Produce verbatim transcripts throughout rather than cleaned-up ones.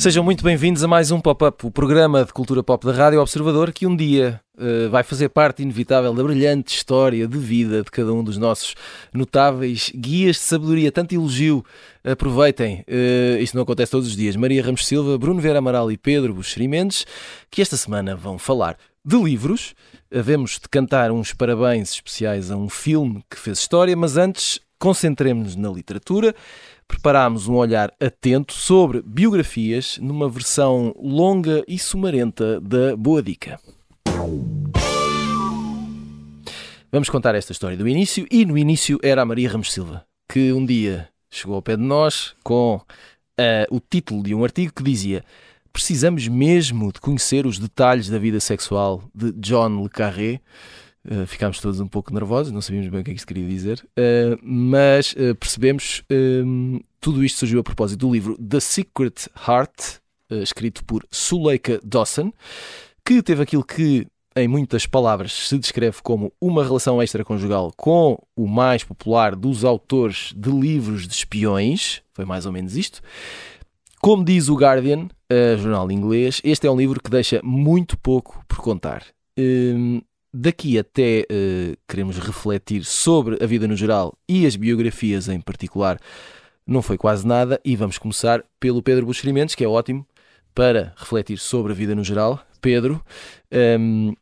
Sejam muito bem-vindos a mais um Pop-Up, o programa de cultura pop da Rádio Observador, que um dia uh, vai fazer parte inevitável da brilhante história de vida de cada um dos nossos notáveis guias de sabedoria. Tanto elogio, aproveitem, uh, isto não acontece todos os dias. Maria Ramos Silva, Bruno Vieira Amaral e Pedro Buxeri Mendes, que esta semana vão falar de livros. Havemos de cantar uns parabéns especiais a um filme que fez história, mas antes concentremos-nos na literatura. Preparámos um olhar atento sobre biografias numa versão longa e sumarenta da Boa Dica. Vamos contar esta história do início, e no início era a Maria Ramos Silva, que um dia chegou ao pé de nós com uh, o título de um artigo que dizia: precisamos mesmo de conhecer os detalhes da vida sexual de John Le Carré. Uh, ficámos todos um pouco nervosos, não sabíamos bem o que é que se queria dizer, uh, mas uh, percebemos uh, tudo isto surgiu a propósito do livro The Secret Heart, uh, escrito por Suleika Dawson, que teve aquilo que, em muitas palavras, se descreve como uma relação extraconjugal com o mais popular dos autores de livros de espiões. Foi mais ou menos isto. Como diz o Guardian, uh, jornal inglês, este é um livro que deixa muito pouco por contar. Uh, Daqui até uh, queremos refletir sobre a vida no geral e as biografias em particular. Não foi quase nada, e vamos começar pelo Pedro Buxeri Mendes, que é ótimo para refletir sobre a vida no geral. Pedro, um,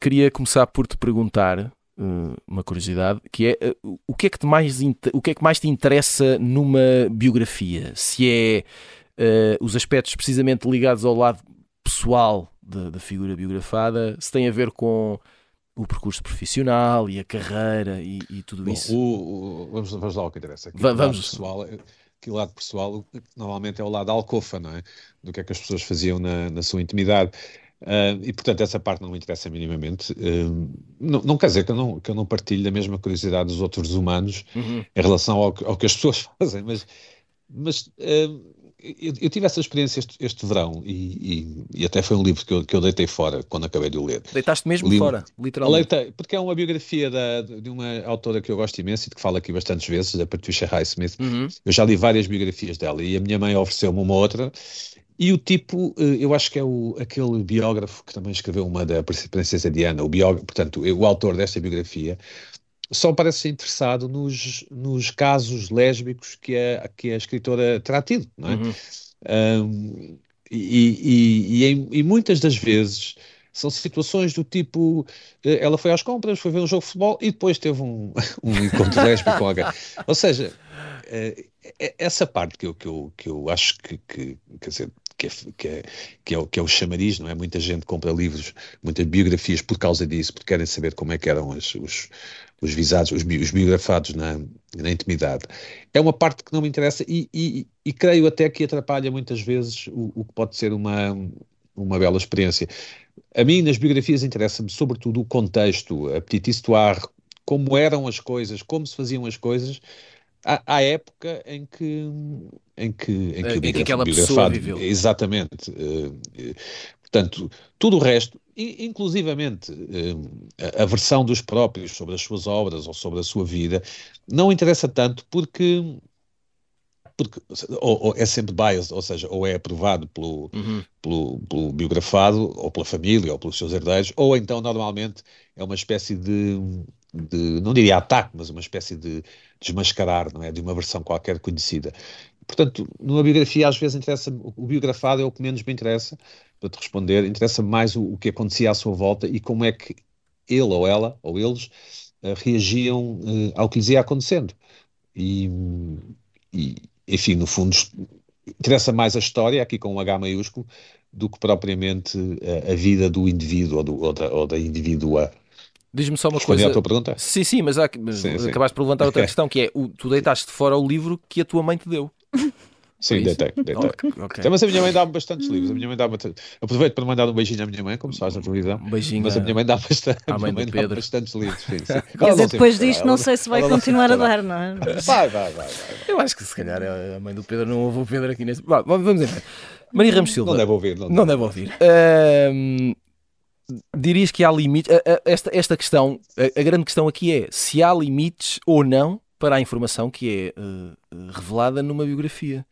queria começar por te perguntar uh, uma curiosidade, que é uh, o, que é que te mais inter- o que é que mais te interessa numa biografia? Se é uh, os aspectos precisamente ligados ao lado pessoal da, da figura biografada, se tem a ver com o percurso profissional e a carreira e, e tudo. Bom, isso. O, o, vamos, vamos lá ao que interessa. Aqui, vamos. Lado pessoal, aqui lado pessoal normalmente é o lado alcofa, não é? Do que é que as pessoas faziam na, na sua intimidade. Uh, e, portanto, essa parte não me interessa minimamente. Uh, não, não quer dizer que eu não, que eu não partilho da mesma curiosidade dos outros humanos, uhum, em relação ao, ao que as pessoas fazem, mas... mas uh, Eu, eu tive essa experiência este, este verão e, e, e até foi um livro que eu, que eu deitei fora quando acabei de o ler. Deitaste mesmo Li, fora, literalmente? Deitei, porque é uma biografia da, de uma autora que eu gosto imenso e de que falo aqui bastantes vezes, da Patricia Highsmith. Uhum. Eu já li várias biografias dela e a minha mãe ofereceu-me uma outra. E o tipo, eu acho que é o, aquele biógrafo que também escreveu uma da Princesa Diana, o biógrafo, portanto, o autor desta biografia, só parece interessado nos, nos casos lésbicos que a, que a escritora terá tido, não é? Uhum. Um, e, e, e, em, e muitas das vezes são situações do tipo, ela foi às compras, foi ver um jogo de futebol e depois teve um, um encontro lésbico com alguém. Ou seja, essa parte que eu, que eu, que eu acho que, que, quer dizer, que é, que, é, que, é o, que é o chamariz, não é? Muita gente compra livros, muitas biografias por causa disso, porque querem saber como é que eram as, os, os visados, os, bi, os biografados na, na intimidade. É uma parte que não me interessa e, e, e creio até que atrapalha muitas vezes o, o que pode ser uma, uma bela experiência. A mim, nas biografias, interessa-me sobretudo o contexto, a petite histoire, como eram as coisas, como se faziam as coisas, à, à época em que... Em que, em que, em que aquela pessoa viveu. Exatamente. Portanto, tudo o resto, inclusivamente a versão dos próprios sobre as suas obras ou sobre a sua vida, não interessa tanto porque, porque ou, ou é sempre biased, ou seja, ou é aprovado pelo, uhum, pelo, pelo biografado, ou pela família, ou pelos seus herdeiros, ou então normalmente é uma espécie de... de, não diria ataque, mas uma espécie de desmascarar, não é? De uma versão qualquer conhecida. Portanto, numa biografia às vezes interessa, o biografado é o que menos me interessa, para te responder, interessa mais o, o que acontecia à sua volta e como é que ele ou ela, ou eles, uh, reagiam uh, ao que lhes ia acontecendo. E, e, enfim, no fundo, interessa mais a história, aqui com um H maiúsculo, do que propriamente a, a vida do indivíduo ou, do, ou, da, ou da indivídua. Diz-me só uma Responde coisa. A tua pergunta? Sim, sim, mas, há, mas sim, sim. acabaste por levantar outra questão, que é, o, tu deitaste fora o livro que a tua mãe te deu. Sim, deitei. deitei. Okay. Então, mas a minha mãe dá-me bastantes livros. A minha mãe dá-me... Aproveito para mandar um beijinho à minha mãe, como se faz na televisão. Um beijinho. Mas a minha mãe dá bastante, a mãe mãe dá bastantes livros. Sim, sim. Quer dizer, depois disto não sei se vai continuar a dar, não é? Vai, vai, vai, vai. Eu acho que se calhar a mãe do Pedro não ouve o Pedro aqui nesse... Vamos ver. Maria Ramos Silva. Não deve ouvir. Não, não deve ouvir. Um, dirias que há limites... Esta, esta questão, a, a grande questão aqui é se há limites ou não para a informação que é uh, revelada numa biografia.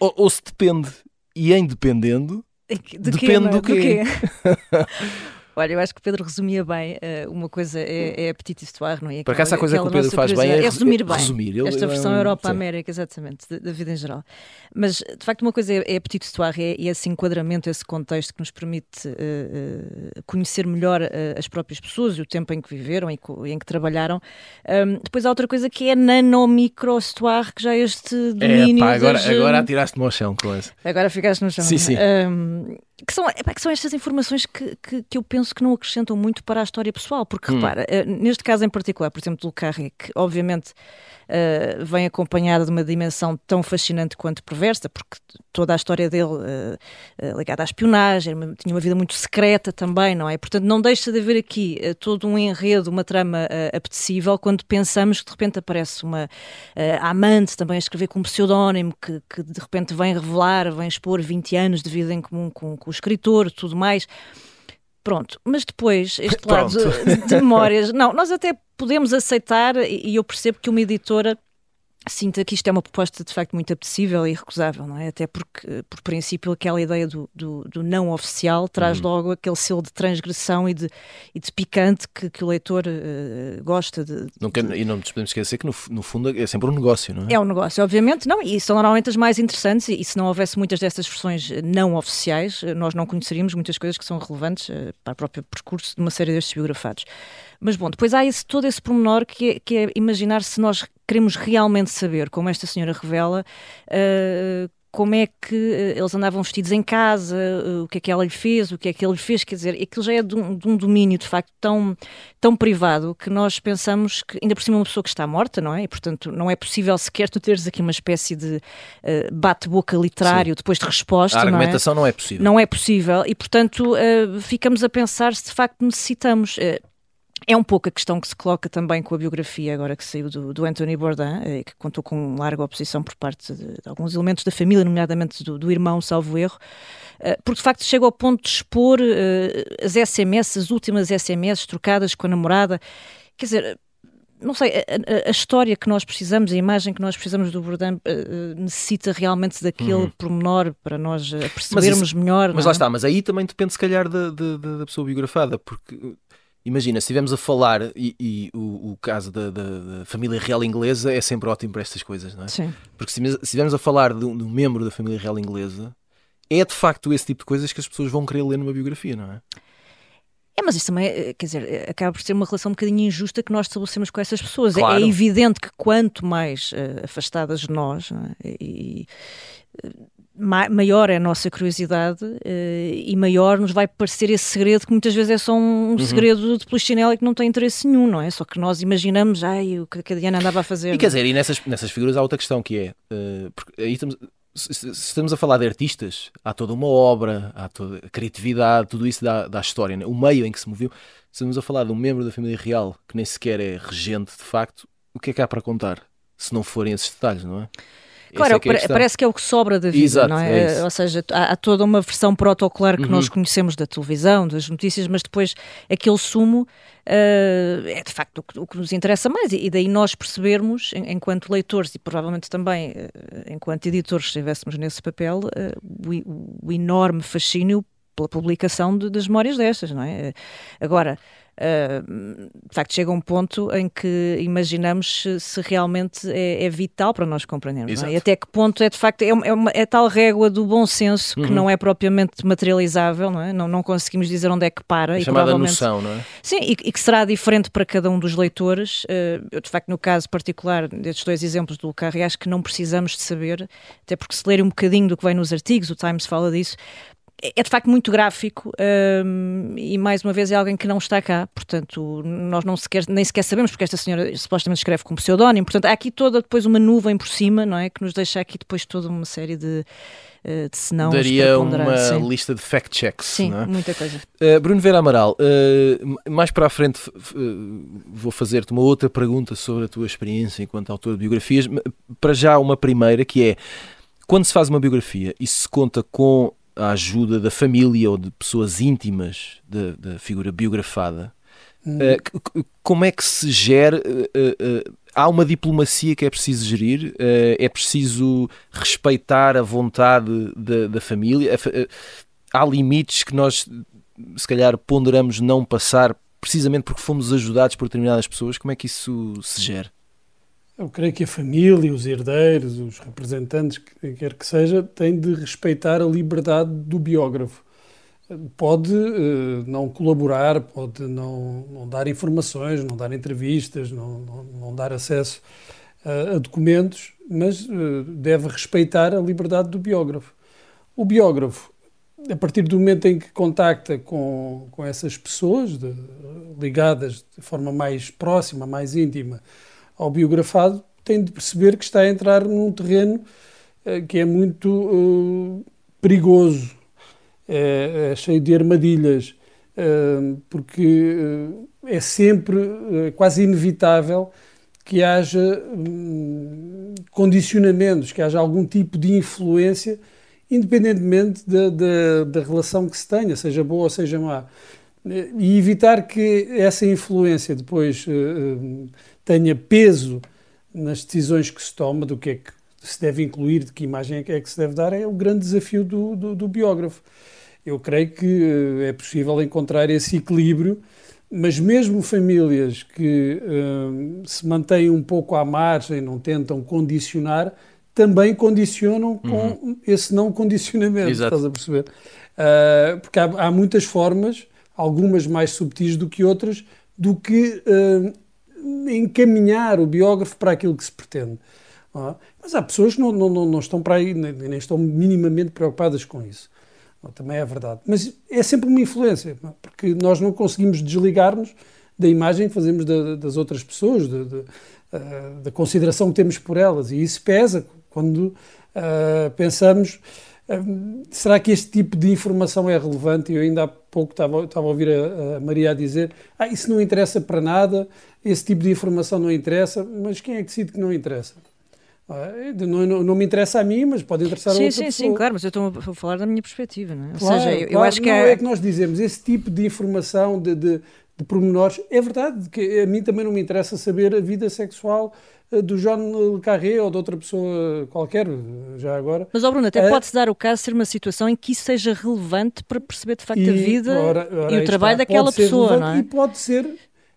Ou, ou se depende, e em dependendo, de depende do quê? Do quê? Olha, eu acho que o Pedro resumia bem. Uh, uma coisa é, é apetite histoire, não é? Para cá, essa coisa que o Pedro faz bem é, é resumir bem. Resumir. Ele, Esta versão é um... Europa-América, exatamente, da vida em geral. Mas, de facto, uma coisa é, é apetite histoire, é, é esse enquadramento, esse contexto que nos permite uh, conhecer melhor uh, as próprias pessoas e o tempo em que viveram e em que trabalharam. Um, depois há outra coisa que é nanomicro-histoire, que já é este domínio... É, pá, agora, das... agora atiraste-me ao chão, Cláudia. Agora ficaste no chão. Sim, sim. Um, que, são, é, que são estas informações que, que, que eu penso que não acrescentam muito para a história pessoal, porque hum. repara, neste caso em particular, por exemplo, do Le Carré, que obviamente uh, vem acompanhada de uma dimensão tão fascinante quanto perversa, porque toda a história dele uh, uh, ligada à espionagem, tinha uma vida muito secreta também, não é? Portanto, não deixa de haver aqui uh, todo um enredo, uma trama uh, apetecível, quando pensamos que de repente aparece uma uh, amante também a escrever com um pseudónimo, que, que de repente vem revelar, vem expor vinte anos de vida em comum com, com o escritor, tudo mais... Pronto, mas depois, este Pronto. lado de, de memórias... Não, nós até podemos aceitar, e eu percebo que uma editora sinta que isto é uma proposta de facto muito apetecível e irrecusável, não é? Até porque, por princípio, aquela ideia do, do, do não oficial traz hum. logo aquele selo de transgressão e de, e de picante que, que o leitor uh, gosta de... Não quero, de... E não nos podemos esquecer que, no, no fundo, é sempre um negócio, não é? É um negócio, obviamente, não, e são normalmente as mais interessantes, e, e se não houvesse muitas dessas versões não oficiais, nós não conheceríamos muitas coisas que são relevantes uh, para o próprio percurso de uma série destes biografados. Mas, bom, depois há esse, todo esse pormenor que é, que é imaginar se nós queremos realmente saber, como esta senhora revela, uh, como é que uh, eles andavam vestidos em casa, uh, o que é que ela lhe fez, o que é que ele lhe fez, quer dizer, aquilo já é de um, de um domínio, de facto, tão, tão privado que nós pensamos que, ainda por cima, uma pessoa que está morta, não é? E, portanto, não é possível sequer tu teres aqui uma espécie de uh, bate-boca literário, Sim. depois de resposta, não é? A argumentação não é possível. Não é possível e, portanto, uh, ficamos a pensar se, de facto, necessitamos... Uh, É um pouco a questão que se coloca também com a biografia agora que saiu do, do Anthony Bourdain, eh, que contou com larga oposição por parte de, de alguns elementos da família, nomeadamente do, do irmão, salvo erro, eh, porque de facto chega ao ponto de expor eh, as S M S, as últimas S M S trocadas com a namorada, quer dizer... Não sei, a, a história que nós precisamos, a imagem que nós precisamos do Bourdain uh, necessita realmente daquele uhum. pormenor para nós percebermos mas isso, melhor. Mas lá é? está, mas aí também depende se calhar da, da, da pessoa biografada, porque... Imagina, se estivermos a falar, e, e o, o caso da, da, da família real inglesa é sempre ótimo para estas coisas, não é? Sim. Porque se estivermos a falar de um, de um membro da família real inglesa, é de facto esse tipo de coisas que as pessoas vão querer ler numa biografia, não é? É, mas isso também, quer dizer, acaba por ser uma relação um bocadinho injusta que nós estabelecemos com essas pessoas. Claro. É evidente que quanto mais uh, afastadas de nós, não é? E... Uh, maior é a nossa curiosidade uh, e maior nos vai parecer esse segredo que muitas vezes é só um uhum. segredo de polichinela e que não tem interesse nenhum, não é? Só que nós imaginamos ai, o que a Diana andava a fazer. E quer dizer, e nessas, nessas figuras há outra questão que é, uh, porque aí estamos, se, se estamos a falar de artistas, há toda uma obra, há toda a criatividade, tudo isso dá, dá história, né? O meio em que se moveu. Se estamos a falar de um membro da família real que nem sequer é regente de facto, o que é que há para contar? Se não forem esses detalhes, não é? Claro, é é parece que é o que sobra da vida, Exato, não é? é Ou seja, há, há toda uma versão protocolar que uhum. nós conhecemos da televisão, das notícias, mas depois aquele sumo uh, é de facto o que, o que nos interessa mais e, e daí nós percebermos, en, enquanto leitores e provavelmente também uh, enquanto editores, se estivéssemos nesse papel, uh, o, o enorme fascínio pela publicação de, das memórias destas, não é? Agora... Uh, de facto chega um ponto em que imaginamos se, se realmente é, é vital para nós compreendermos, não é? E até que ponto é de facto é, uma, é, uma, é tal régua do bom senso que uhum. não é propriamente materializável, não é? Não, não conseguimos dizer onde é que para, e chamada provavelmente... noção, não é? Sim, e, e que será diferente para cada um dos leitores. Uh, eu de facto no caso particular destes dois exemplos do Le Carré acho que não precisamos de saber, até porque se ler um bocadinho do que vem nos artigos, o Times fala disso. É de facto muito gráfico um, e mais uma vez é alguém que não está cá, portanto nós não sequer, nem sequer sabemos porque esta senhora supostamente escreve com pseudónimo, portanto há aqui toda depois uma nuvem por cima, não é? Que nos deixa aqui depois toda uma série de, de senão. Daria uma sim. lista de fact-checks. Sim, não é? Muita coisa. Uh, Bruno Vera Amaral, uh, mais para a frente uh, vou fazer-te uma outra pergunta sobre a tua experiência enquanto autor de biografias, para já uma primeira que é: Quando se faz uma biografia e se conta com a ajuda da família ou de pessoas íntimas da, da figura biografada, hum. uh, como é que se gera... Uh, uh, há uma diplomacia que é preciso gerir, uh, é preciso respeitar a vontade da, da família, uh, há limites que nós, se calhar, ponderamos não passar precisamente porque fomos ajudados por determinadas pessoas. Como é que isso se gera? Eu creio que a família, os herdeiros, os representantes, quer que seja, têm de respeitar a liberdade do biógrafo. Pode uh, não colaborar, pode não, não dar informações, não dar entrevistas, não, não, não dar acesso uh, a documentos, mas uh, deve respeitar a liberdade do biógrafo. O biógrafo, a partir do momento em que contacta com, com essas pessoas de, ligadas de forma mais próxima, mais íntima ao biografado, tem de perceber que está a entrar num terreno uh, que é muito uh, perigoso. É, é cheio de armadilhas, porque é sempre é quase inevitável que haja condicionamentos, que haja algum tipo de influência, independentemente da, da, da relação que se tenha, seja boa ou seja má. E evitar que essa influência depois tenha peso nas decisões que se toma, do que é que se deve incluir, de que imagem é que se deve dar, é o grande desafio do, do, do biógrafo. Eu creio que é possível encontrar esse equilíbrio, mas mesmo famílias que hum, se mantêm um pouco à margem, não tentam condicionar, também condicionam com uhum. esse não condicionamento, Exato. Estás a perceber? Uh, porque há, há muitas formas, algumas mais subtis do que outras, do que uh, encaminhar o biógrafo para aquilo que se pretende. Mas há pessoas que não, não, não estão para aí, nem, nem estão minimamente preocupadas com isso. Também é verdade. Mas é sempre uma influência, porque nós não conseguimos desligar-nos da imagem que fazemos da, das outras pessoas, da, da, da consideração que temos por elas. E isso pesa quando uh, pensamos, uh, será que este tipo de informação é relevante? Eu ainda há pouco estava, estava a ouvir a, a Maria a dizer, ah, isso não interessa para nada, esse tipo de informação não interessa, mas quem é que decide que não interessa? Não, não, não me interessa a mim, mas pode interessar sim, a outra sim, pessoa. Sim, sim, claro, mas eu estou a falar da minha perspectiva, não é? Claro, Ou seja, eu, claro, eu acho que... Não há... é que nós dizemos, esse tipo de informação, de, de, de pormenores, é verdade, que a mim também não me interessa saber a vida sexual do John Le Carré ou de outra pessoa qualquer, já agora. Mas, ó oh Bruno, até é... pode-se dar o caso de ser uma situação em que isso seja relevante para perceber, de facto, e, a vida ora, ora, e o trabalho está. daquela pode pessoa, não é? E pode ser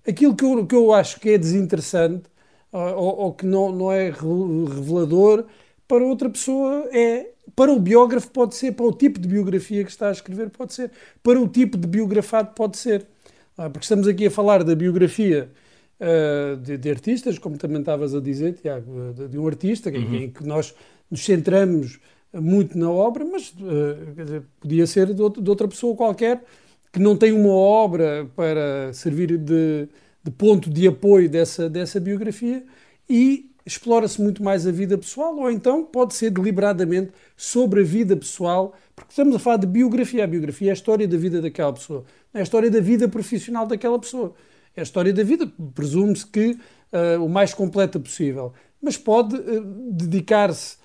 aquilo que eu, que eu acho que é desinteressante, Ou, ou que não, não é revelador, para outra pessoa é, para o biógrafo pode ser, para o tipo de biografia que está a escrever pode ser, para o tipo de biografado pode ser. Porque estamos aqui a falar da biografia uh, de, de artistas, como também estavas a dizer, Tiago, de, de um artista, uhum. em que nós nos centramos muito na obra, mas uh, quer dizer, podia ser de, outro, de outra pessoa qualquer, que não tem uma obra para servir de... de ponto de apoio dessa, dessa biografia, e explora-se muito mais a vida pessoal, ou então pode ser deliberadamente sobre a vida pessoal, porque estamos a falar de biografia. A biografia é a história da vida daquela pessoa, é a história da vida profissional daquela pessoa, é a história da vida, presume-se que uh, o mais completa possível, mas pode uh, dedicar-se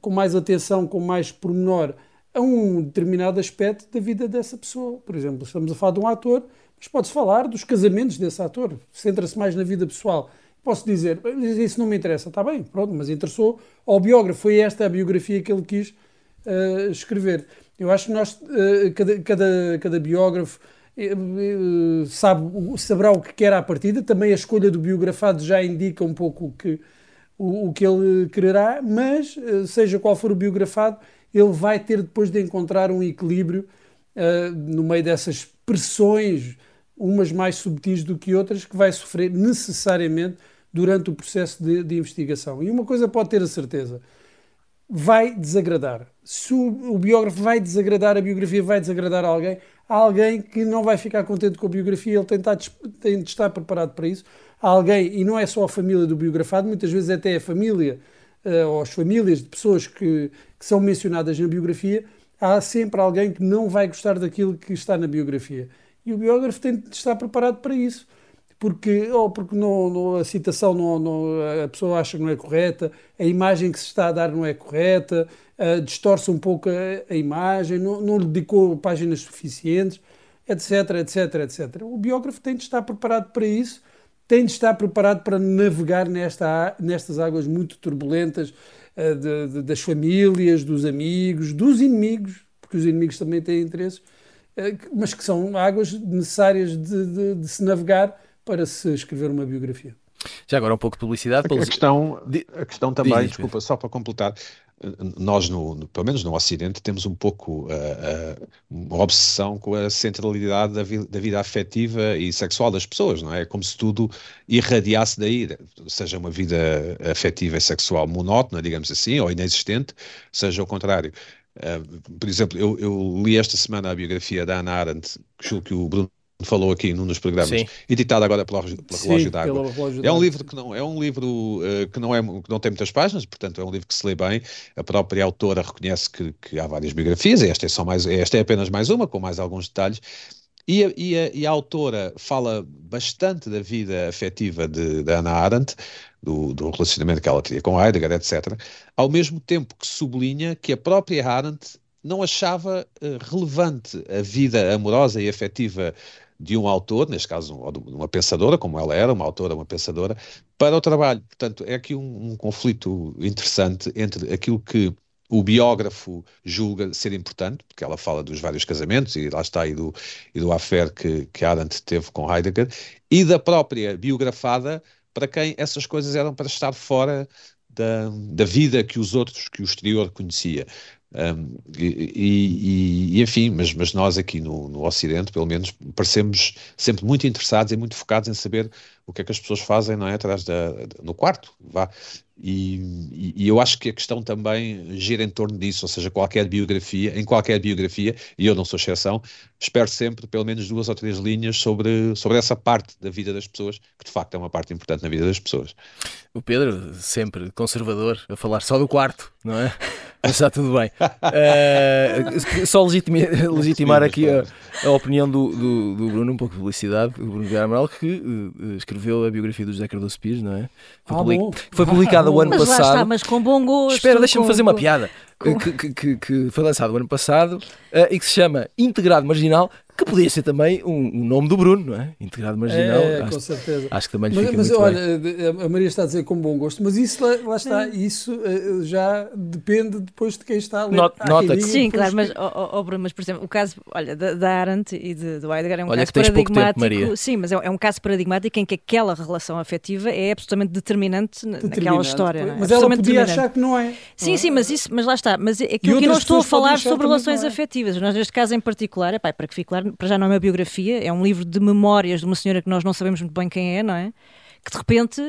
com mais atenção, com mais pormenor, a um determinado aspecto da vida dessa pessoa. Por exemplo, estamos a falar de um ator, mas pode-se falar dos casamentos desse ator, centra-se mais na vida pessoal. Posso dizer, isso não me interessa, está bem, pronto, mas interessou ao biógrafo, foi esta a biografia que ele quis uh, escrever. Eu acho que nós, uh, cada, cada, cada biógrafo uh, sabe, saberá o que quer à partida, também a escolha do biografado já indica um pouco o que, o, o que ele quererá, mas uh, seja qual for o biografado, ele vai ter depois de encontrar um equilíbrio uh, no meio dessas pressões, umas mais subtis do que outras, que vai sofrer necessariamente durante o processo de, de investigação. E uma coisa pode ter a certeza, vai desagradar. Se o, o biógrafo vai desagradar, a biografia vai desagradar a alguém, há alguém que não vai ficar contente com a biografia, ele tem de, tem de estar preparado para isso. Há alguém, e não é só a família do biografado, muitas vezes até a família, uh, ou as famílias de pessoas que, que são mencionadas na biografia, há sempre alguém que não vai gostar daquilo que está na biografia. E o biógrafo tem de estar preparado para isso. porque, ou porque não, não, a citação não, não, a pessoa acha que não é correta, a imagem que se está a dar não é correta, uh, distorce um pouco a, a imagem, não, não lhe dedicou páginas suficientes, etc, etc, etcétera. O biógrafo tem de estar preparado para isso, tem de estar preparado para navegar nesta, nestas águas muito turbulentas uh, de, de, das famílias, dos amigos, dos inimigos, porque os inimigos também têm interesses, uh, mas que são águas necessárias de, de, de se navegar para se escrever uma biografia. Já agora um pouco de publicidade. Pelos... A, questão, a questão também, diz, desculpa, só para completar, nós, no, no, pelo menos no Ocidente, temos um pouco uh, uh, uma obsessão com a centralidade da, vi, da vida afetiva e sexual das pessoas, não é? É como se tudo irradiasse daí, seja uma vida afetiva e sexual monótona, digamos assim, ou inexistente, seja o contrário. Uh, por exemplo, eu, eu li esta semana a biografia da Hannah Arendt, que o Bruno falou aqui num dos programas, sim, editado agora pela, pela sim, Relógio d'Água. É um livro que não é um livro uh, que não é que não tem muitas páginas, portanto é um livro que se lê bem. A própria autora reconhece que, que há várias biografias, esta é só mais, esta é apenas mais uma, com mais alguns detalhes. E a, e a, e a autora fala bastante da vida afetiva de, de Hannah Arendt, do, do relacionamento que ela tinha com Heidegger, etcétera. Ao mesmo tempo que sublinha que a própria Arendt não achava uh, relevante a vida amorosa e afetiva de um autor, neste caso uma pensadora, como ela era, uma autora, uma pensadora, para o trabalho. Portanto, é aqui um, um conflito interessante entre aquilo que o biógrafo julga ser importante, porque ela fala dos vários casamentos, e lá está, e do, e do affair que, que Arendt teve com Heidegger, e da própria biografada, para quem essas coisas eram para estar fora da, da vida que os outros, que o exterior conhecia. Um, e, e, e enfim, mas, mas nós aqui no, no Ocidente, pelo menos, parecemos sempre muito interessados e muito focados em saber o que é que as pessoas fazem, não é? Atrás da, no quarto, vá. E, e eu acho que a questão também gira em torno disso, ou seja, qualquer biografia, em qualquer biografia, e eu não sou exceção, espero sempre pelo menos duas ou três linhas sobre, sobre essa parte da vida das pessoas, que de facto é uma parte importante na vida das pessoas. O Pedro, sempre conservador, a falar só do quarto, não é? Mas está tudo bem. Uh, só legitima, legitimar aqui a, a opinião do, do, do Bruno, um pouco de publicidade, o Bruno Vieira Amaral, que uh, escreveu a biografia do José Cardoso Pires, não é? Foi, ah, public, foi publicada ah, o ano mas passado. Lá está, mas com bom gosto. Espera, deixa-me fazer uma piada. Com... Que, que, que, que foi lançado o ano passado uh, e que se chama Integrado Marginal, que podia ser também um, um nome do Bruno, não é? Integrado Marginal. É, acho, com certeza. Acho que também lhe mas, fica mas, muito olha, bem. A Maria está a dizer com bom gosto, mas isso lá, lá está, isso uh, já depende depois de quem está a ler. Not, nota que... Sim, claro, mas, oh, oh, Bruno, mas por exemplo, o caso olha, da, da Arendt e de, do Heidegger é um olha caso que tens paradigmático. Pouco tempo, Maria. Sim, mas é, é um caso paradigmático em que aquela relação afetiva é absolutamente determinante, determinante naquela história. Não é? Mas ela podia achar que não é. Sim, não sim, é? mas isso, mas lá está. Mas é que eu não estou a falar sobre relações afetivas. Nós, neste caso em particular, epá, para que fique claro, para já não é uma biografia, é um livro de memórias de uma senhora que nós não sabemos muito bem quem é, não é? Que de repente,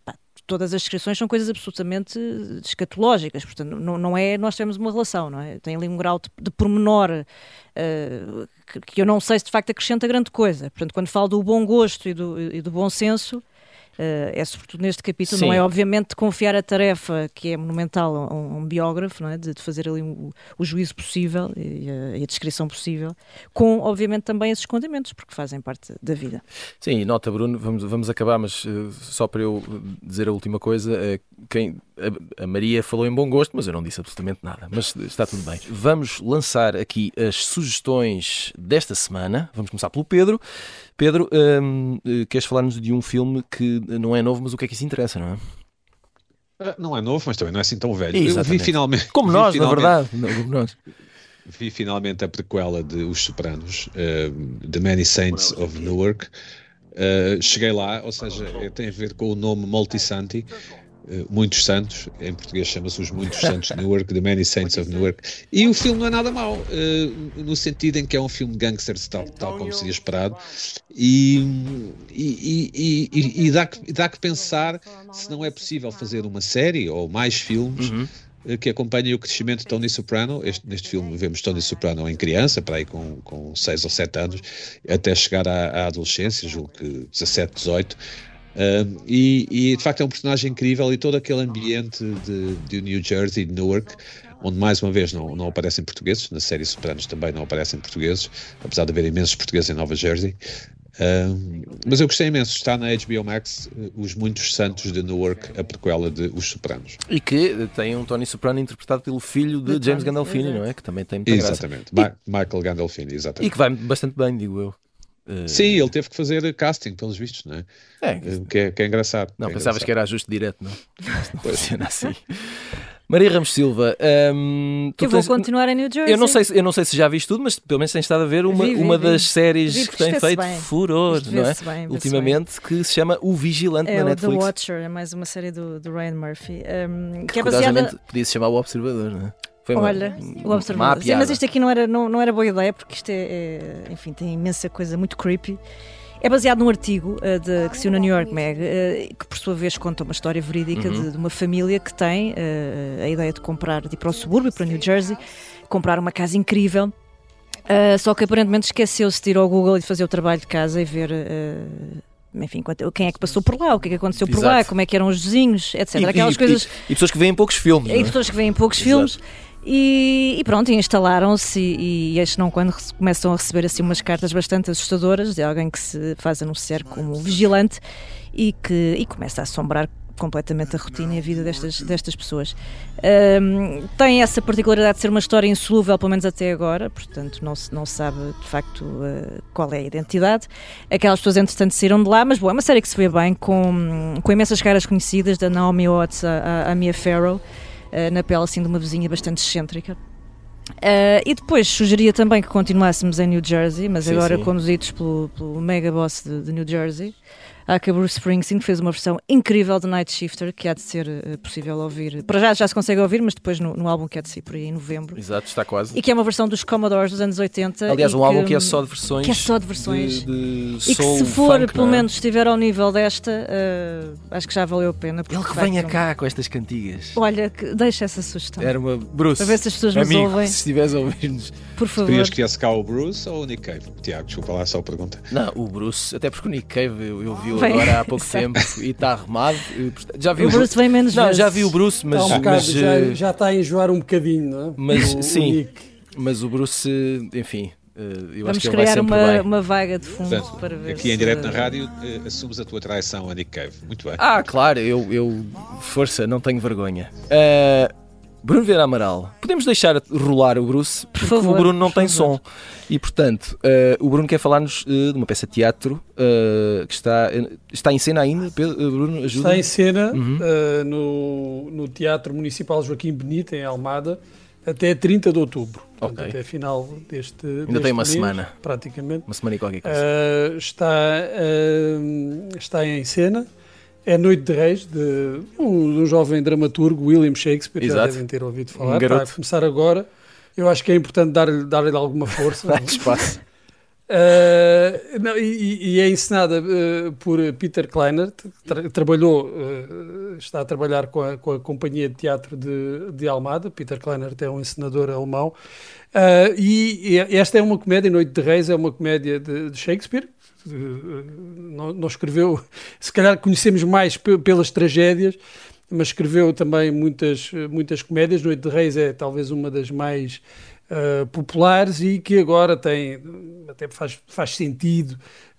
epá, todas as descrições são coisas absolutamente escatológicas, portanto, não, não é nós temos uma relação, não é? Tem ali um grau de, de pormenor uh, que, que eu não sei se de facto acrescenta grande coisa. Portanto, quando falo do bom gosto e do, e do bom senso, Uh, é sobretudo neste capítulo, sim, não é obviamente de confiar a tarefa que é monumental a um, um biógrafo, não é? de, de fazer ali um, o juízo possível e a, e a descrição possível, com obviamente também esses escondimentos, porque fazem parte da vida. Sim, nota Bruno, vamos, vamos acabar, mas uh, só para eu dizer a última coisa, uh, quem, a, a Maria falou em bom gosto, mas eu não disse absolutamente nada, mas está tudo bem. Vamos lançar aqui as sugestões desta semana, vamos começar pelo Pedro. Pedro, um, queres falar-nos de um filme que não é novo, mas o que é que isso interessa, não é? Não é novo, mas também não é assim tão velho. Exatamente. Eu vi finalmente... Como nós, vi finalmente, na verdade. Como nós. Vi finalmente a prequela de Os Sopranos, uh, The Many Saints of Newark. Uh, cheguei lá, ou seja, tem a ver com o nome Multisanti, uh, Muitos Santos, em português chama-se Os Muitos Santos de Newark, The Many Saints of Newark. E o filme não é nada mau, uh, no sentido em que é um filme de gangsters, tal, tal como seria esperado. E, e, e, e, e dá, que, dá que pensar se não é possível fazer uma série ou mais filmes, uhum, que acompanhem o crescimento de Tony Soprano. Este, neste filme vemos Tony Soprano em criança, para aí com, com seis ou sete anos, até chegar à, à adolescência, julgo que dezassete, dezoito. Um, e, e de facto é um personagem incrível, e todo aquele ambiente de, de New Jersey, de Newark, onde mais uma vez não, não aparecem portugueses, na série Sopranos também não aparecem portugueses, apesar de haver imensos portugueses em Nova Jersey. Uh, mas eu gostei imenso, está na H B O Max, Os Muitos Santos de Newark, a prequela de Os Sopranos. E que tem um Tony Soprano interpretado pelo filho de James Gandolfini, não é? Que também tem muita graça. Exatamente, Ma- e... Michael Gandolfini, exatamente. E que vai bastante bem, digo eu. Uh... Sim, ele teve que fazer casting, pelos vistos, não é? É, que é, que é engraçado. Não, que é pensavas engraçado. Que era ajuste direto, não? Mas não funciona assim. Maria Ramos Silva, hum, tu eu vou tens... continuar em New Jersey. Eu não, sei, eu não sei se já viste tudo, mas pelo menos tens estado a ver uma, vi, vi, uma vi. das séries vi, que tem feito bem. furor, não é? Bem, ultimamente, bem. Que se chama O Vigilante, é, na Netflix. É o The Watcher, é mais uma série do, do Ryan Murphy. Um, que, que é curiosamente baseada... podia se chamar O Observador, não é? Foi uma, Olha, o Observador. Sim, mas isto aqui não era, não, não era boa ideia, porque isto é, é, enfim, tem imensa coisa, muito creepy. É baseado num artigo uh, de, que se uniu no New York Mag, uh, que por sua vez conta uma história verídica uhum. de, de uma família que tem uh, a ideia de comprar, de ir para o subúrbio, para New Jersey, comprar uma casa incrível. Uh, só que aparentemente esqueceu-se de ir ao Google e de fazer o trabalho de casa e ver... Uh, Enfim, quem é que passou por lá, o que é que aconteceu por Exato. lá, como é que eram os vizinhos, etcétera. E, Aquelas e, coisas... e, e pessoas que veem poucos filmes. E pessoas que veem poucos Exato. filmes e, e pronto, e instalaram-se e, e este não quando começam a receber assim umas cartas bastante assustadoras de alguém que se faz anunciar como vigilante e que e começa a assombrar completamente a rotina e a vida destas, destas pessoas. Um, tem essa particularidade de ser uma história insolúvel, pelo menos até agora, portanto não se, não se sabe de facto uh, qual é a identidade. Aquelas pessoas entretanto saíram de lá, mas bom, é uma série que se vê bem, com, com imensas caras conhecidas, da Naomi Watts à Mia Farrow, uh, na pele assim de uma vizinha bastante excêntrica. Uh, e depois sugeria também que continuássemos em New Jersey, mas sim, agora sim. conduzidos pelo, pelo mega boss de, de New Jersey. Há que Bruce Springsteen fez uma versão incrível de Night Shifter, que há de ser uh, possível ouvir. Para já já se consegue ouvir, mas depois no, no álbum que há de sair por aí em novembro. Exato, está quase. E que é uma versão dos Commodores dos anos oitenta. Aliás, um que, álbum que é só de versões. Que é só de versões. De, de e soul, que se for, funk, pelo não? menos, estiver ao nível desta, uh, acho que já valeu a pena. Ele que venha um... cá com estas cantigas. Olha, que... deixa essa sugestão. Era uma Bruce. Para ver se as pessoas amigo, nos ouvem. Se estiveres a ouvir-nos. Por favor. Querias que ia cá o Bruce ou o Nick Cave? Tiago, desculpa lá só a pergunta. Não, o Bruce, até porque o Nick Cave eu, eu vi Bem, agora há pouco tempo e está arrumado. Já vi o, o Bruce vem menos não, já vi o Bruce, mas, um bocado, mas já, já está a enjoar um bocadinho, não é? Mas o, sim, o mas o Bruce, enfim, eu Vamos acho que ele vai sempre uma, bem. Vamos criar uma vaga de fundo Portanto, para ver. Aqui se... em direto na rádio assumes a tua traição a Nick Cave. Muito bem. Ah, claro, eu, eu força, não tenho vergonha. Uh, Bruno Vieira Amaral, podemos deixar rolar o Bruce, porque por favor, o Bruno não tem som. E portanto, uh, o Bruno quer falar-nos uh, de uma peça de teatro uh, que está, uh, está em cena ainda, Pedro, uh, Bruno, ajuda. Está em cena uhum. uh, no, no Teatro Municipal Joaquim Benito, em Almada, até trinta de outubro, portanto, okay. até final deste Ainda deste tem uma mês, semana. Praticamente. Uma semana e qualquer coisa. Uh, está, uh, está em cena. É Noite de Reis, de um, um jovem dramaturgo, William Shakespeare, Exato. já devem ter ouvido falar. Um garoto. Está a começar agora. Eu acho que é importante dar-lhe, dar-lhe alguma força. Dá-lhe espaço. Uh, não, e, e é encenada uh, por Peter Kleinert, que tra- trabalhou, uh, está a trabalhar com a, com a Companhia de Teatro de, de Almada. Peter Kleinert é um encenador alemão. Uh, e, e esta é uma comédia, Noite de Reis, é uma comédia de, de Shakespeare. Não escreveu, se calhar conhecemos mais p- pelas tragédias, mas escreveu também muitas, muitas comédias. Noite de Reis é talvez uma das mais uh, populares e que agora tem, até faz, faz sentido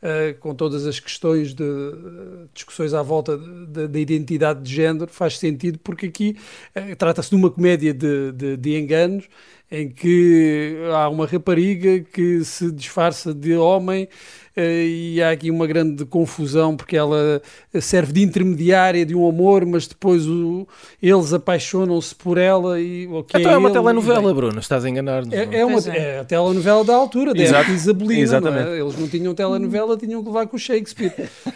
uh, com todas as questões de uh, discussões à volta da identidade de género, faz sentido porque aqui uh, trata-se de uma comédia de, de, de enganos, em que há uma rapariga que se disfarça de homem e há aqui uma grande confusão porque ela serve de intermediária de um amor, mas depois o, eles apaixonam-se por ela. E, okay, então é uma ele, telenovela, Bruno, estás a enganar-nos. É, é, uma, é a telenovela da altura, da Exato. Isabelina. Exatamente. Não é? Eles não tinham telenovela, tinham que levar com o Shakespeare.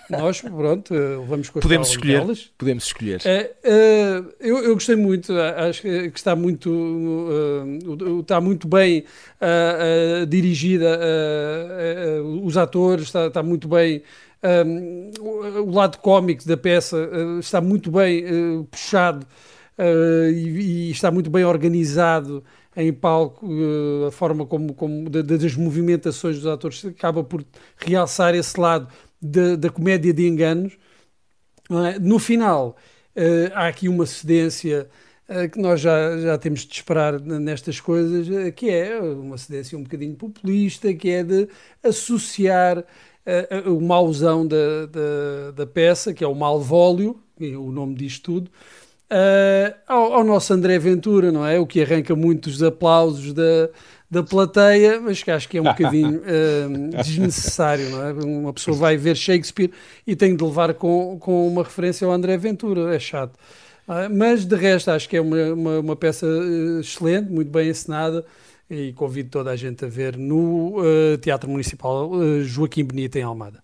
Nós, pronto, vamos com as Podemos escolher. Podemos escolher. É, é, eu, eu gostei muito, acho que está muito... Uh, está muito bem uh, uh, dirigida, uh, uh, uh, os atores, está, está muito bem, um, o, o lado cómico da peça uh, está muito bem uh, puxado uh, e, e está muito bem organizado em palco, uh, a forma como, como de, de, das movimentações dos atores acaba por realçar esse lado de, da comédia de enganos. Uh, no final uh, há aqui uma cedência que nós já, já temos de esperar nestas coisas, que é uma cedência um bocadinho populista, que é de associar uh, o mauzão da, da, da peça, que é o Malvólio, o nome diz tudo, uh, ao, ao nosso André Ventura, não é? O que arranca muitos aplausos da, da plateia, mas que acho que é um bocadinho uh, desnecessário, não é? Uma pessoa vai ver Shakespeare e tem de levar com, com uma referência ao André Ventura, é chato. Ah, mas de resto acho que é uma, uma, uma peça excelente, muito bem encenada, e convido toda a gente a ver no uh, Teatro Municipal uh, Joaquim Benito em Almada.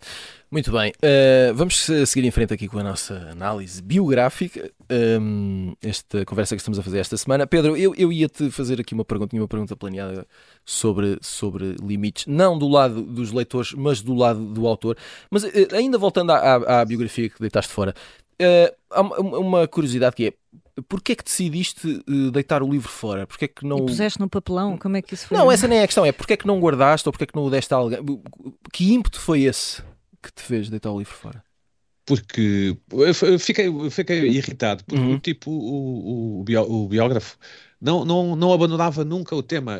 Muito bem, uh, vamos seguir em frente aqui com a nossa análise biográfica, um, esta conversa que estamos a fazer esta semana. Pedro, eu, eu ia-te fazer aqui uma pergunta, tinha uma pergunta planeada sobre, sobre limites, não do lado dos leitores, mas do lado do autor. Mas uh, ainda voltando à, à, à biografia que deitaste fora, uh, há uma curiosidade que é: porquê é que decidiste deitar o livro fora? Porquê é que não... E puseste no papelão? Como é que isso foi? Não, essa nem é a questão. É porquê é que não guardaste ou porquê é que não o deste a alguém? Que ímpeto foi esse que te fez deitar o livro fora? Porque eu fiquei, eu fiquei irritado. Porque uhum. tipo, o, o, o biógrafo não, não, não abandonava nunca o tema.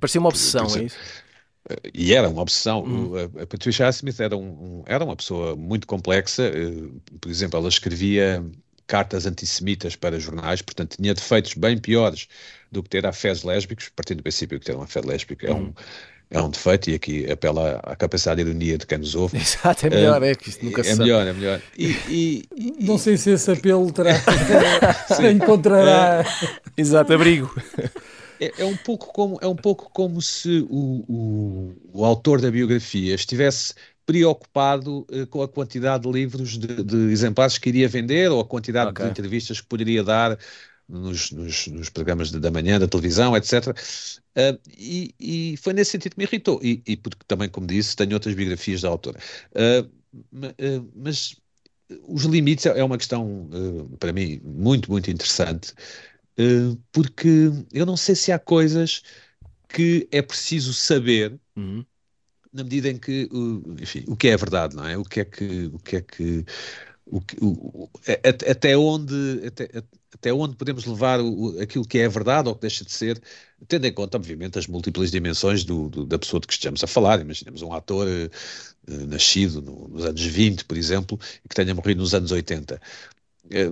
Parecia uma obsessão, é isso? E era uma obsessão. Uhum. A Patricia Highsmith era, um, era uma pessoa muito complexa. Por exemplo, ela escrevia cartas antissemitas para jornais, portanto tinha defeitos bem piores do que ter afés lésbicos, partindo do princípio que ter um afé lésbico é um, uhum. é um defeito, e aqui apela à capacidade de ironia de quem nos ouve. Exato, é melhor, é, é que isto nunca é se sabe. É melhor, é melhor. E, e, e, não sei se esse apelo terá, se encontrará... É. Exato, abrigo. É, é, um pouco como, é um pouco como se o, o, o autor da biografia estivesse preocupado uh, com a quantidade de livros, de, de exemplares que iria vender, ou a quantidade okay. de entrevistas que poderia dar nos, nos, nos programas de, da manhã, da televisão, etcétera. Uh, e, e foi nesse sentido que me irritou. E, e porque também, como disse, tenho outras biografias da autora. Uh, uh, mas os limites é uma questão, uh, para mim, muito, muito interessante, uh, porque eu não sei se há coisas que é preciso saber... Uhum. na medida em que, enfim, o que é a verdade, não é? O que é que, o que é que, o que o, até onde, até, até onde podemos levar o, aquilo que é a verdade ou que deixa de ser, tendo em conta, obviamente, as múltiplas dimensões do, do, da pessoa de que estamos a falar. Imaginemos um ator eh, nascido no, nos anos vinte, por exemplo, e que tenha morrido nos anos oitenta. Eh,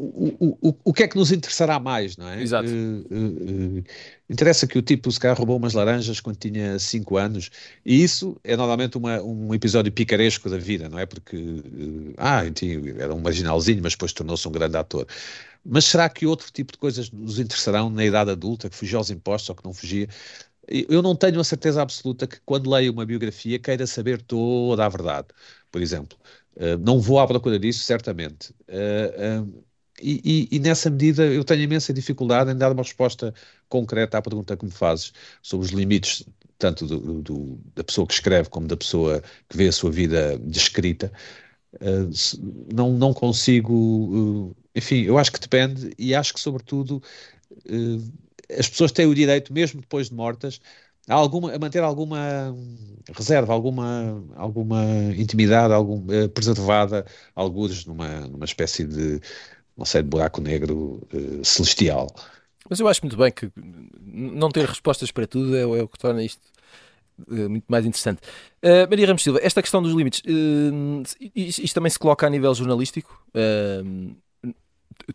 O, o, o que é que nos interessará mais, não é? Exato. Uh, uh, uh, interessa que o tipo, se calhar, roubou umas laranjas quando tinha cinco anos, e isso é normalmente uma, um episódio picaresco da vida, não é? Porque, uh, ah, enfim, era um marginalzinho, mas depois tornou-se um grande ator. Mas será que outro tipo de coisas nos interessarão na idade adulta, que fugiu aos impostos ou que não fugia? Eu não tenho a certeza absoluta que, quando leio uma biografia, queira saber toda a verdade, por exemplo. Uh, não vou à procura disso, certamente. Uh, uh, E, e, e nessa medida eu tenho imensa dificuldade em dar uma resposta concreta à pergunta que me fazes sobre os limites, tanto do, do, da pessoa que escreve como da pessoa que vê a sua vida descrita. Uh, não, não consigo... Uh, enfim, eu acho que depende, e acho que, sobretudo, uh, as pessoas têm o direito, mesmo depois de mortas, a, alguma, a manter alguma reserva, alguma, alguma intimidade, algum, uh, preservada, algures numa, numa espécie de... não sei, de buraco negro uh, celestial. Mas eu acho muito bem que não ter respostas para tudo é, é o que torna isto uh, muito mais interessante. Uh, Maria Ramos Silva, esta questão dos limites, uh, isto, isto também se coloca a nível jornalístico? Uh,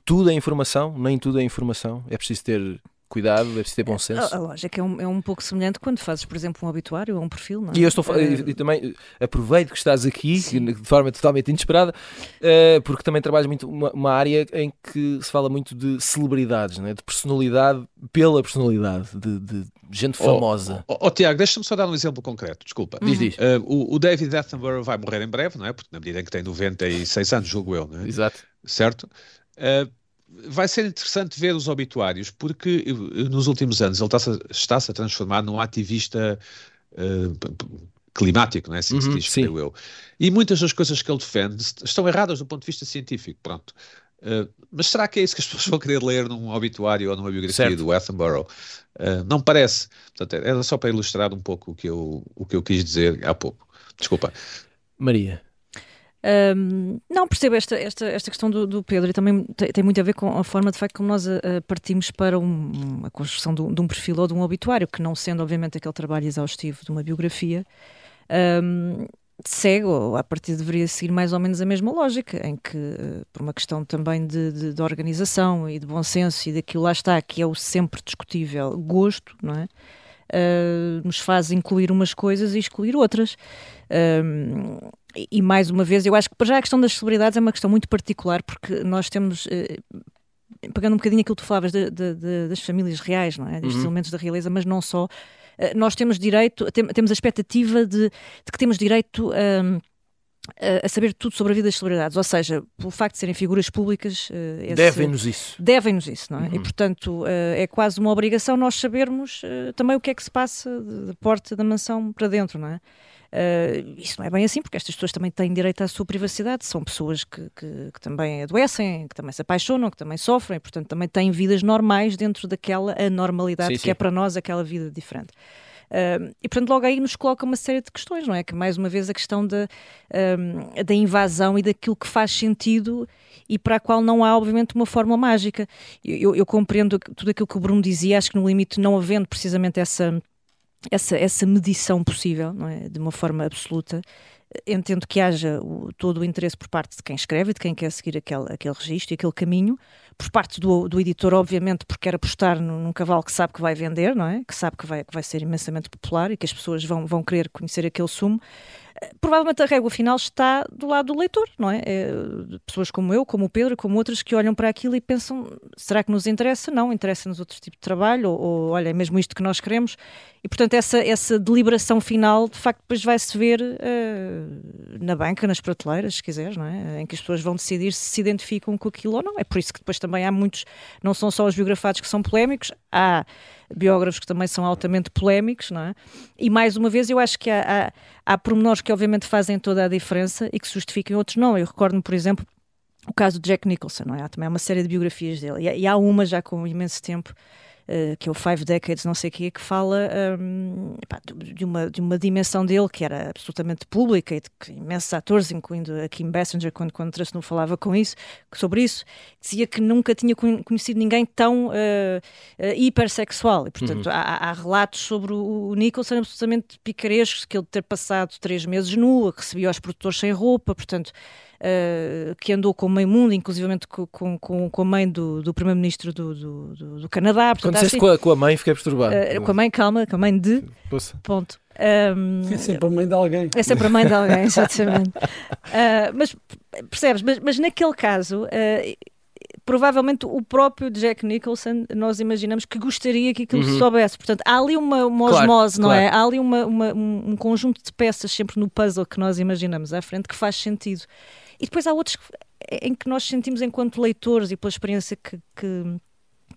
tudo é informação? Nem tudo é informação? É preciso ter cuidado? É preciso ter bom senso? A, a lógica é um, é um pouco semelhante quando fazes, por exemplo, um obituário ou um perfil, não é? E eu estou, e, e também aproveito que estás aqui, que, de forma totalmente inesperada, uh, porque também trabalho muito uma, uma área em que se fala muito de celebridades, não é? De personalidade pela personalidade, de, de gente famosa. Oh, oh, oh, Tiago, deixa-me só dar um exemplo concreto, desculpa. Diz, diz. Uh, o, o David Attenborough vai morrer em breve, não é? Porque na medida em que tem noventa e seis anos, julgo eu, não é? Exato. Certo? Uh, Vai ser interessante ver os obituários, porque nos últimos anos ele está-se, está-se a transformar num ativista uh, climático, não é assim que se diz, creio eu. E muitas das coisas que ele defende estão erradas do ponto de vista científico, pronto. Uh, mas será que é isso que as pessoas vão querer ler num obituário ou numa biografia certo. Do Attenborough? Uh, não parece. Portanto, era só para ilustrar um pouco o que eu, o que eu quis dizer há pouco. Desculpa. Maria... Um, não percebo esta, esta, esta questão do, do Pedro, e também tem, tem muito a ver com a forma de facto como nós a, a partimos para um, uma construção de um, de um perfil ou de um obituário, que não sendo obviamente aquele trabalho exaustivo de uma biografia, um, segue, ou a partir deveria seguir mais ou menos a mesma lógica, em que, por uma questão também de, de, de organização e de bom senso e daquilo lá está, que é o sempre discutível gosto, não é? Uh, nos faz incluir umas coisas e excluir outras. Uh, e, e mais uma vez, eu acho que para já a questão das celebridades é uma questão muito particular, porque nós temos... Uh, pegando um bocadinho aquilo que tu falavas de, de, de, das famílias reais, não é? Destes uhum. elementos da realeza, mas não só. Nós temos direito, tem, temos a expectativa de, de que temos direito a, a saber tudo sobre a vida das celebridades, ou seja, pelo facto de serem figuras públicas... Devem-nos isso. Devem-nos isso, não é? Uhum. E, portanto, é quase uma obrigação nós sabermos também o que é que se passa da porta da mansão para dentro, não é? Uh, isso não é bem assim, porque estas pessoas também têm direito à sua privacidade, são pessoas que, que, que também adoecem, que também se apaixonam, que também sofrem, portanto também têm vidas normais dentro daquela anormalidade sim, que sim. é para nós aquela vida diferente. Uh, e portanto logo aí nos coloca uma série de questões, não é? Que mais uma vez a questão da, um, da invasão e daquilo que faz sentido e para a qual não há obviamente uma fórmula mágica. Eu, eu, eu compreendo tudo aquilo que o Bruno dizia, acho que no limite não havendo precisamente essa... Essa, essa medição possível, não é? De uma forma absoluta, entendo que haja o, todo o interesse por parte de quem escreve e de quem quer seguir aquele, aquele registro e aquele caminho, por parte do, do editor, obviamente, porque quer apostar num, num cavalo que sabe que vai vender, não é? Que sabe que vai, que vai ser imensamente popular e que as pessoas vão, vão querer conhecer aquele sumo. Provavelmente a régua final está do lado do leitor, não é? É? Pessoas como eu, como o Pedro, como outras que olham para aquilo e pensam, será que nos interessa? Não, interessa-nos outro tipo de trabalho, ou, ou olha, é mesmo isto que nós queremos. E portanto essa, essa deliberação final de facto depois vai-se ver uh, na banca, nas prateleiras, se quiseres, não é? Em que as pessoas vão decidir se se identificam com aquilo ou não. É por isso que depois também há muitos, não são só os biografados que são polémicos, há biógrafos que também são altamente polémicos, não é? E mais uma vez eu acho que há, há, há pormenores que obviamente fazem toda a diferença e que se justifiquem, outros não. Eu recordo-me, por exemplo, o caso do Jack Nicholson, não é? Há também uma série de biografias dele, e há uma já com imenso tempo, Uh, que é o Five Decades, não sei o quê, que fala um, pá, de, uma, de uma dimensão dele que era absolutamente pública e de que imensos atores, incluindo a Kim Basinger, quando, quando não falava com isso, sobre isso, dizia que nunca tinha conhecido ninguém tão uh, uh, hipersexual. E, portanto, uhum. há, há relatos sobre o, o Nicholson absolutamente picarescos, que ele ter passado três meses nu, que recebia os produtores sem roupa, portanto... Uh, que andou com o meio mundo, inclusivamente com, com, com a mãe do, do primeiro-ministro do, do, do, do Canadá. Portanto, quando disseste assim, com, a, com a mãe, fiquei perturbado. Uh, com a mãe, calma, com a mãe de... Poxa. Ponto. Um, é sempre a mãe de alguém. É sempre a mãe de alguém, exatamente. uh, mas, percebes, mas, mas naquele caso... Uh, provavelmente o próprio Jack Nicholson, nós imaginamos que gostaria que aquilo uhum. se soubesse. Portanto, há ali uma, uma claro, osmose, não claro. é? Há ali uma, uma, um conjunto de peças sempre no puzzle que nós imaginamos à frente que faz sentido. E depois há outros em que nós sentimos enquanto leitores e pela experiência que, que,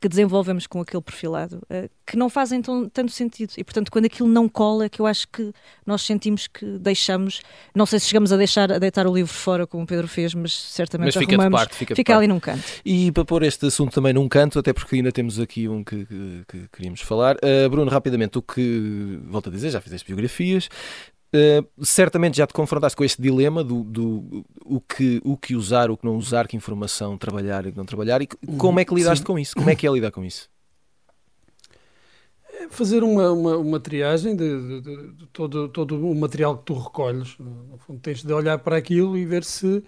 que desenvolvemos com aquele perfilado, que não fazem tão, tanto sentido. E, portanto, quando aquilo não cola, que eu acho que nós sentimos que deixamos... Não sei se chegamos a deixar a deitar o livro fora, como o Pedro fez, mas certamente mas arrumamos. Fica, de parte, fica, de fica de ali parte. Num canto. E para pôr este assunto também num canto, até porque ainda temos aqui um que, que, que queríamos falar. Uh, Bruno, rapidamente, o que... Volto a dizer, já fizeste biografias... Uh, certamente já te confrontaste com este dilema do, do o, que, o que usar, o que não usar, que informação trabalhar e que não trabalhar, e como é que lidaste Sim. com isso? Como é que é lidar com isso? É fazer uma, uma, uma triagem de, de, de, de todo, todo o material que tu recolhes. No fundo, tens de olhar para aquilo e ver se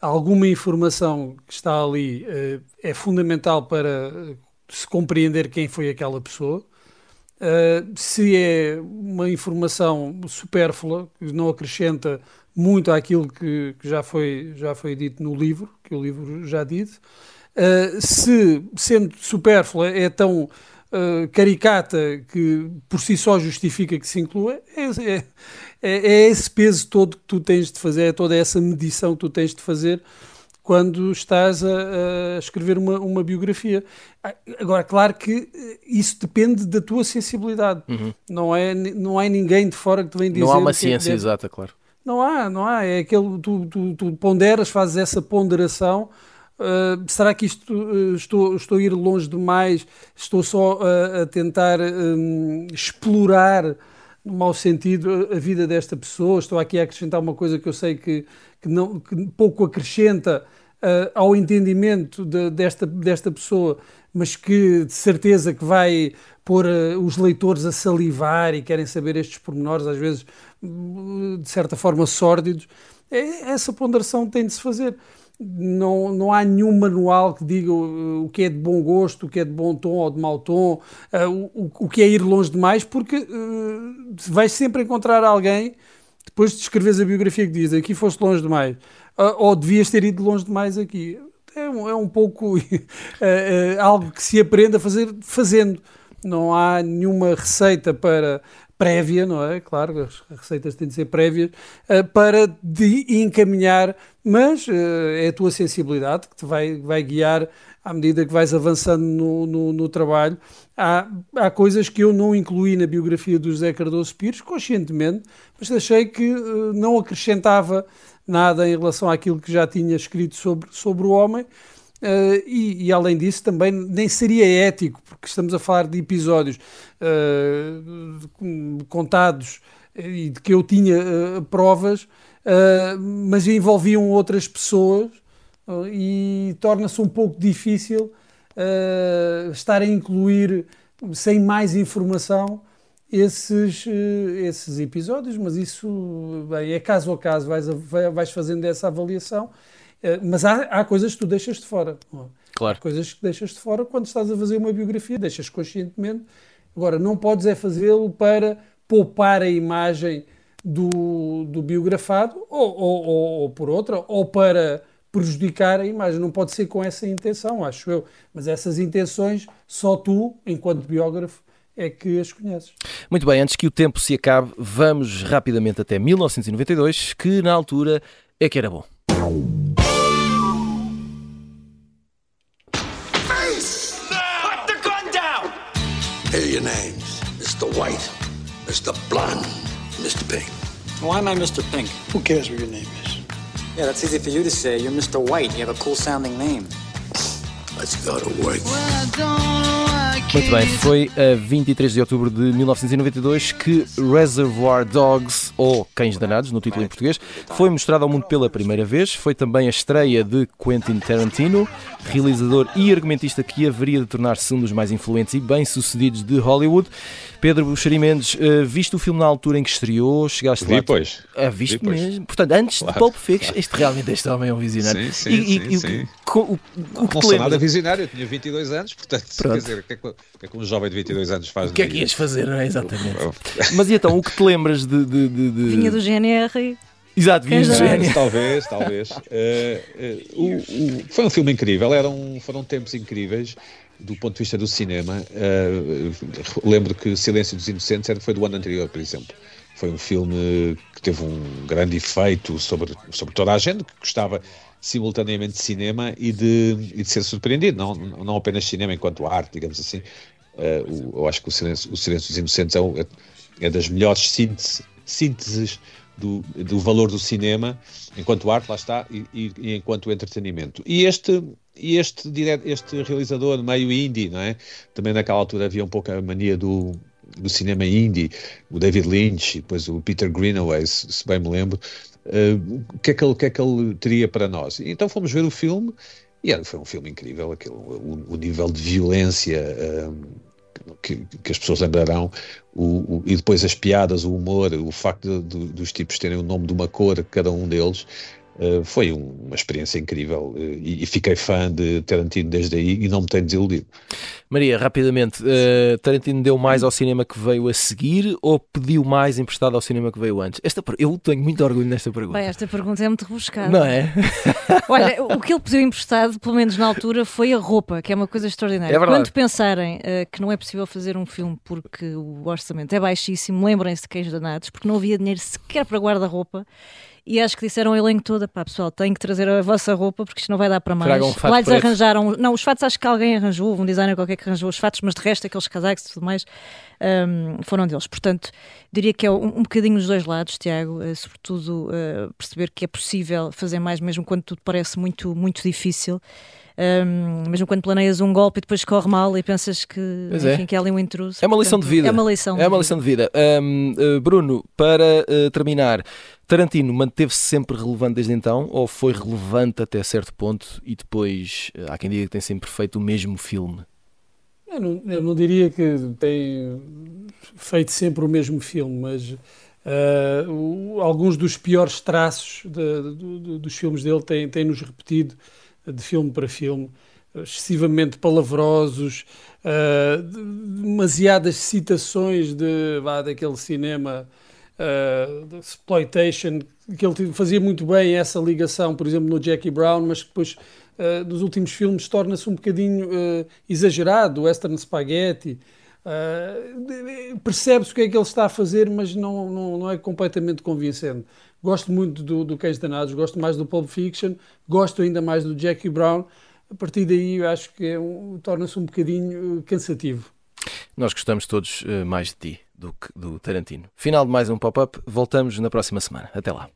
alguma informação que está ali uh, é fundamental para se compreender quem foi aquela pessoa. Uh, se é uma informação supérflua, que não acrescenta muito àquilo que, que já, foi, já foi dito no livro, que o livro já disse, uh, se, sendo supérflua, é tão uh, caricata que por si só justifica que se inclua, é, é, é esse peso todo que tu tens de fazer, é toda essa medição que tu tens de fazer quando estás a, a escrever uma, uma biografia. Agora, claro que isso depende da tua sensibilidade. Uhum. Não é, não há ninguém de fora que te vem dizer... Não há uma ciência é, exata, claro. Não há, não há. É aquele, tu, tu, tu ponderas, fazes essa ponderação. Uh, será que isto uh, estou, estou a ir longe demais? Estou só a, a tentar um, explorar... no mau sentido, a vida desta pessoa. Estou aqui a acrescentar uma coisa que eu sei que, que, não, que pouco acrescenta uh, ao entendimento de, desta, desta pessoa, mas que de certeza que vai pôr uh, os leitores a salivar e querem saber estes pormenores, às vezes, de certa forma, sórdidos. É, essa ponderação tem de se fazer. Não, não há nenhum manual que diga o que é de bom gosto, o que é de bom tom ou de mau tom, uh, o, o que é ir longe demais, porque uh, vais sempre encontrar alguém, depois de escreveres a biografia, que diz aqui foste longe demais, uh, ou devias ter ido longe demais aqui. É um, é um pouco uh, uh, algo que se aprende a fazer fazendo. Não há nenhuma receita para... prévia, não é? Claro, as receitas têm de ser prévias, uh, para de encaminhar, mas uh, é a tua sensibilidade que te vai, vai guiar à medida que vais avançando no, no, no trabalho. Há, há coisas que eu não incluí na biografia do José Cardoso Pires, conscientemente, mas achei que uh, não acrescentava nada em relação àquilo que já tinha escrito sobre, sobre o homem. Uh, e, e além disso também nem seria ético, porque estamos a falar de episódios uh, contados e de que eu tinha uh, provas, uh, mas envolviam outras pessoas uh, e torna-se um pouco difícil uh, estar a incluir sem mais informação esses, uh, esses episódios, mas isso bem, é caso a caso, vais, a, vais fazendo essa avaliação. Mas há, há coisas que tu deixas de fora. Claro. Há coisas que deixas de fora quando estás a fazer uma biografia, deixas conscientemente. Agora, não podes é fazê-lo para poupar a imagem do, do biografado ou, ou, ou, ou por outra, ou para prejudicar a imagem. Não pode ser com essa intenção, acho eu. Mas essas intenções só tu, enquanto biógrafo, é que as conheces. Muito bem, antes que o tempo se acabe, vamos rapidamente até mil novecentos e noventa e dois, que na altura é que era bom. Here are your names. Mister White, Mister Blonde, Mister Pink. Why am I Mister Pink? Who cares what your name is? Yeah, that's easy for you to say. You're Mister White. You have a cool-sounding name. Let's go to work. Muito bem, foi a vinte e três de outubro de mil novecentos e noventa e dois que Reservoir Dogs, ou Cães Danados, no título em português, foi mostrado ao mundo pela primeira vez. Foi também a estreia de Quentin Tarantino, realizador e argumentista que haveria de tornar-se um dos mais influentes e bem-sucedidos de Hollywood. Pedro Buxeri Mendes, uh, viste o filme na altura em que estreou? Chegaste lá? Depois. Ah, viste depois. Mesmo? Portanto, antes claro, de Pulp Fiction, claro. Este realmente este homem é um visionário. Sim, sim, e, sim, e, sim. O, o, o que não sou nada visionário, eu tinha vinte e dois anos, portanto, pronto. Quer dizer, o que é que... O que é que um jovem de vinte e dois anos faz? O que é que ias fazer, não é? Exatamente. Mas e então, o que te lembras de... de, de, de... Vinha do G N R. Exato, vinha do G N R. Talvez, talvez. Uh, uh, o, o, foi um filme incrível, eram, foram tempos incríveis do ponto de vista do cinema. Uh, lembro que Silêncio dos Inocentes foi do ano anterior, por exemplo. Foi um filme que teve um grande efeito sobre, sobre toda a gente, que gostava... simultaneamente de cinema e de, e de ser surpreendido, não, não apenas cinema enquanto arte, digamos assim. Uh, eu acho que o Silêncio, o Silêncio dos Inocentes é, um, é das melhores síntese, sínteses do, do valor do cinema enquanto arte, lá está, e, e, e enquanto entretenimento. E este, e este, este realizador meio indie, não é? Também naquela altura havia um pouco a mania do... do cinema indie, o David Lynch e depois o Peter Greenaway, se, se bem me lembro, uh, o, que é que ele, o que é que ele teria para nós? E então fomos ver o filme e era, foi um filme incrível, aquele, o, o nível de violência um, que, que as pessoas lembrarão, o, o, e depois as piadas, o humor, o facto de, de, dos tipos terem o nome de uma cor, cada um deles, uh, foi um, uma experiência incrível uh, e, e fiquei fã de Tarantino desde aí e não me tenho desiludido. Maria, rapidamente, uh, Tarantino deu mais ao cinema que veio a seguir ou pediu mais emprestado ao cinema que veio antes? Esta, eu tenho muito orgulho nesta pergunta. Bem, esta pergunta é muito rebuscada. Não é? Olha, o que ele pediu emprestado, pelo menos na altura, foi a roupa, que é uma coisa extraordinária. É verdade. Quando pensarem uh, que não é possível fazer um filme porque o orçamento é baixíssimo, lembrem-se de Cães Danados, porque não havia dinheiro sequer para guarda-roupa e acho que disseram ao elenco todo, pá pessoal, tenho que trazer a vossa roupa porque isto não vai dar para mais. Traga um fato. Lá eles arranjaram, não, os fatos acho que alguém arranjou, um designer qualquer que arranjou os fatos, mas de resto aqueles casacos e tudo mais um, foram deles. Portanto, diria que é um, um bocadinho dos dois lados, Tiago, uh, sobretudo uh, perceber que é possível fazer mais mesmo quando tudo parece muito, muito difícil. um, mesmo quando planeias um golpe e depois corre mal e pensas que, enfim, é. que é ali um intruso. É uma portanto, lição de vida. É uma lição de, é uma lição de vida. Um, uh, Bruno, para uh, terminar, Tarantino manteve-se sempre relevante desde então ou foi relevante até certo ponto e depois uh, há quem diga que tem sempre feito o mesmo filme? Eu não, eu não diria que tem feito sempre o mesmo filme, mas uh, o, alguns dos piores traços de, de, de, dos filmes dele têm, têm-nos repetido de filme para filme, excessivamente palavrosos, uh, demasiadas citações de, vá, daquele cinema uh, de exploitation, que ele fazia muito bem essa ligação, por exemplo, no Jackie Brown, mas que depois... Uh, dos últimos filmes torna-se um bocadinho uh, exagerado, o Western Spaghetti, uh, percebe-se o que é que ele está a fazer, mas não, não, não é completamente convincente. Gosto muito do, do Cães Danados, gosto mais do Pulp Fiction, gosto ainda mais do Jackie Brown, a partir daí eu acho que é um, torna-se um bocadinho cansativo. Nós gostamos todos uh, mais de ti do que do Tarantino. Final de mais um Pop-Up, voltamos na próxima semana. Até lá.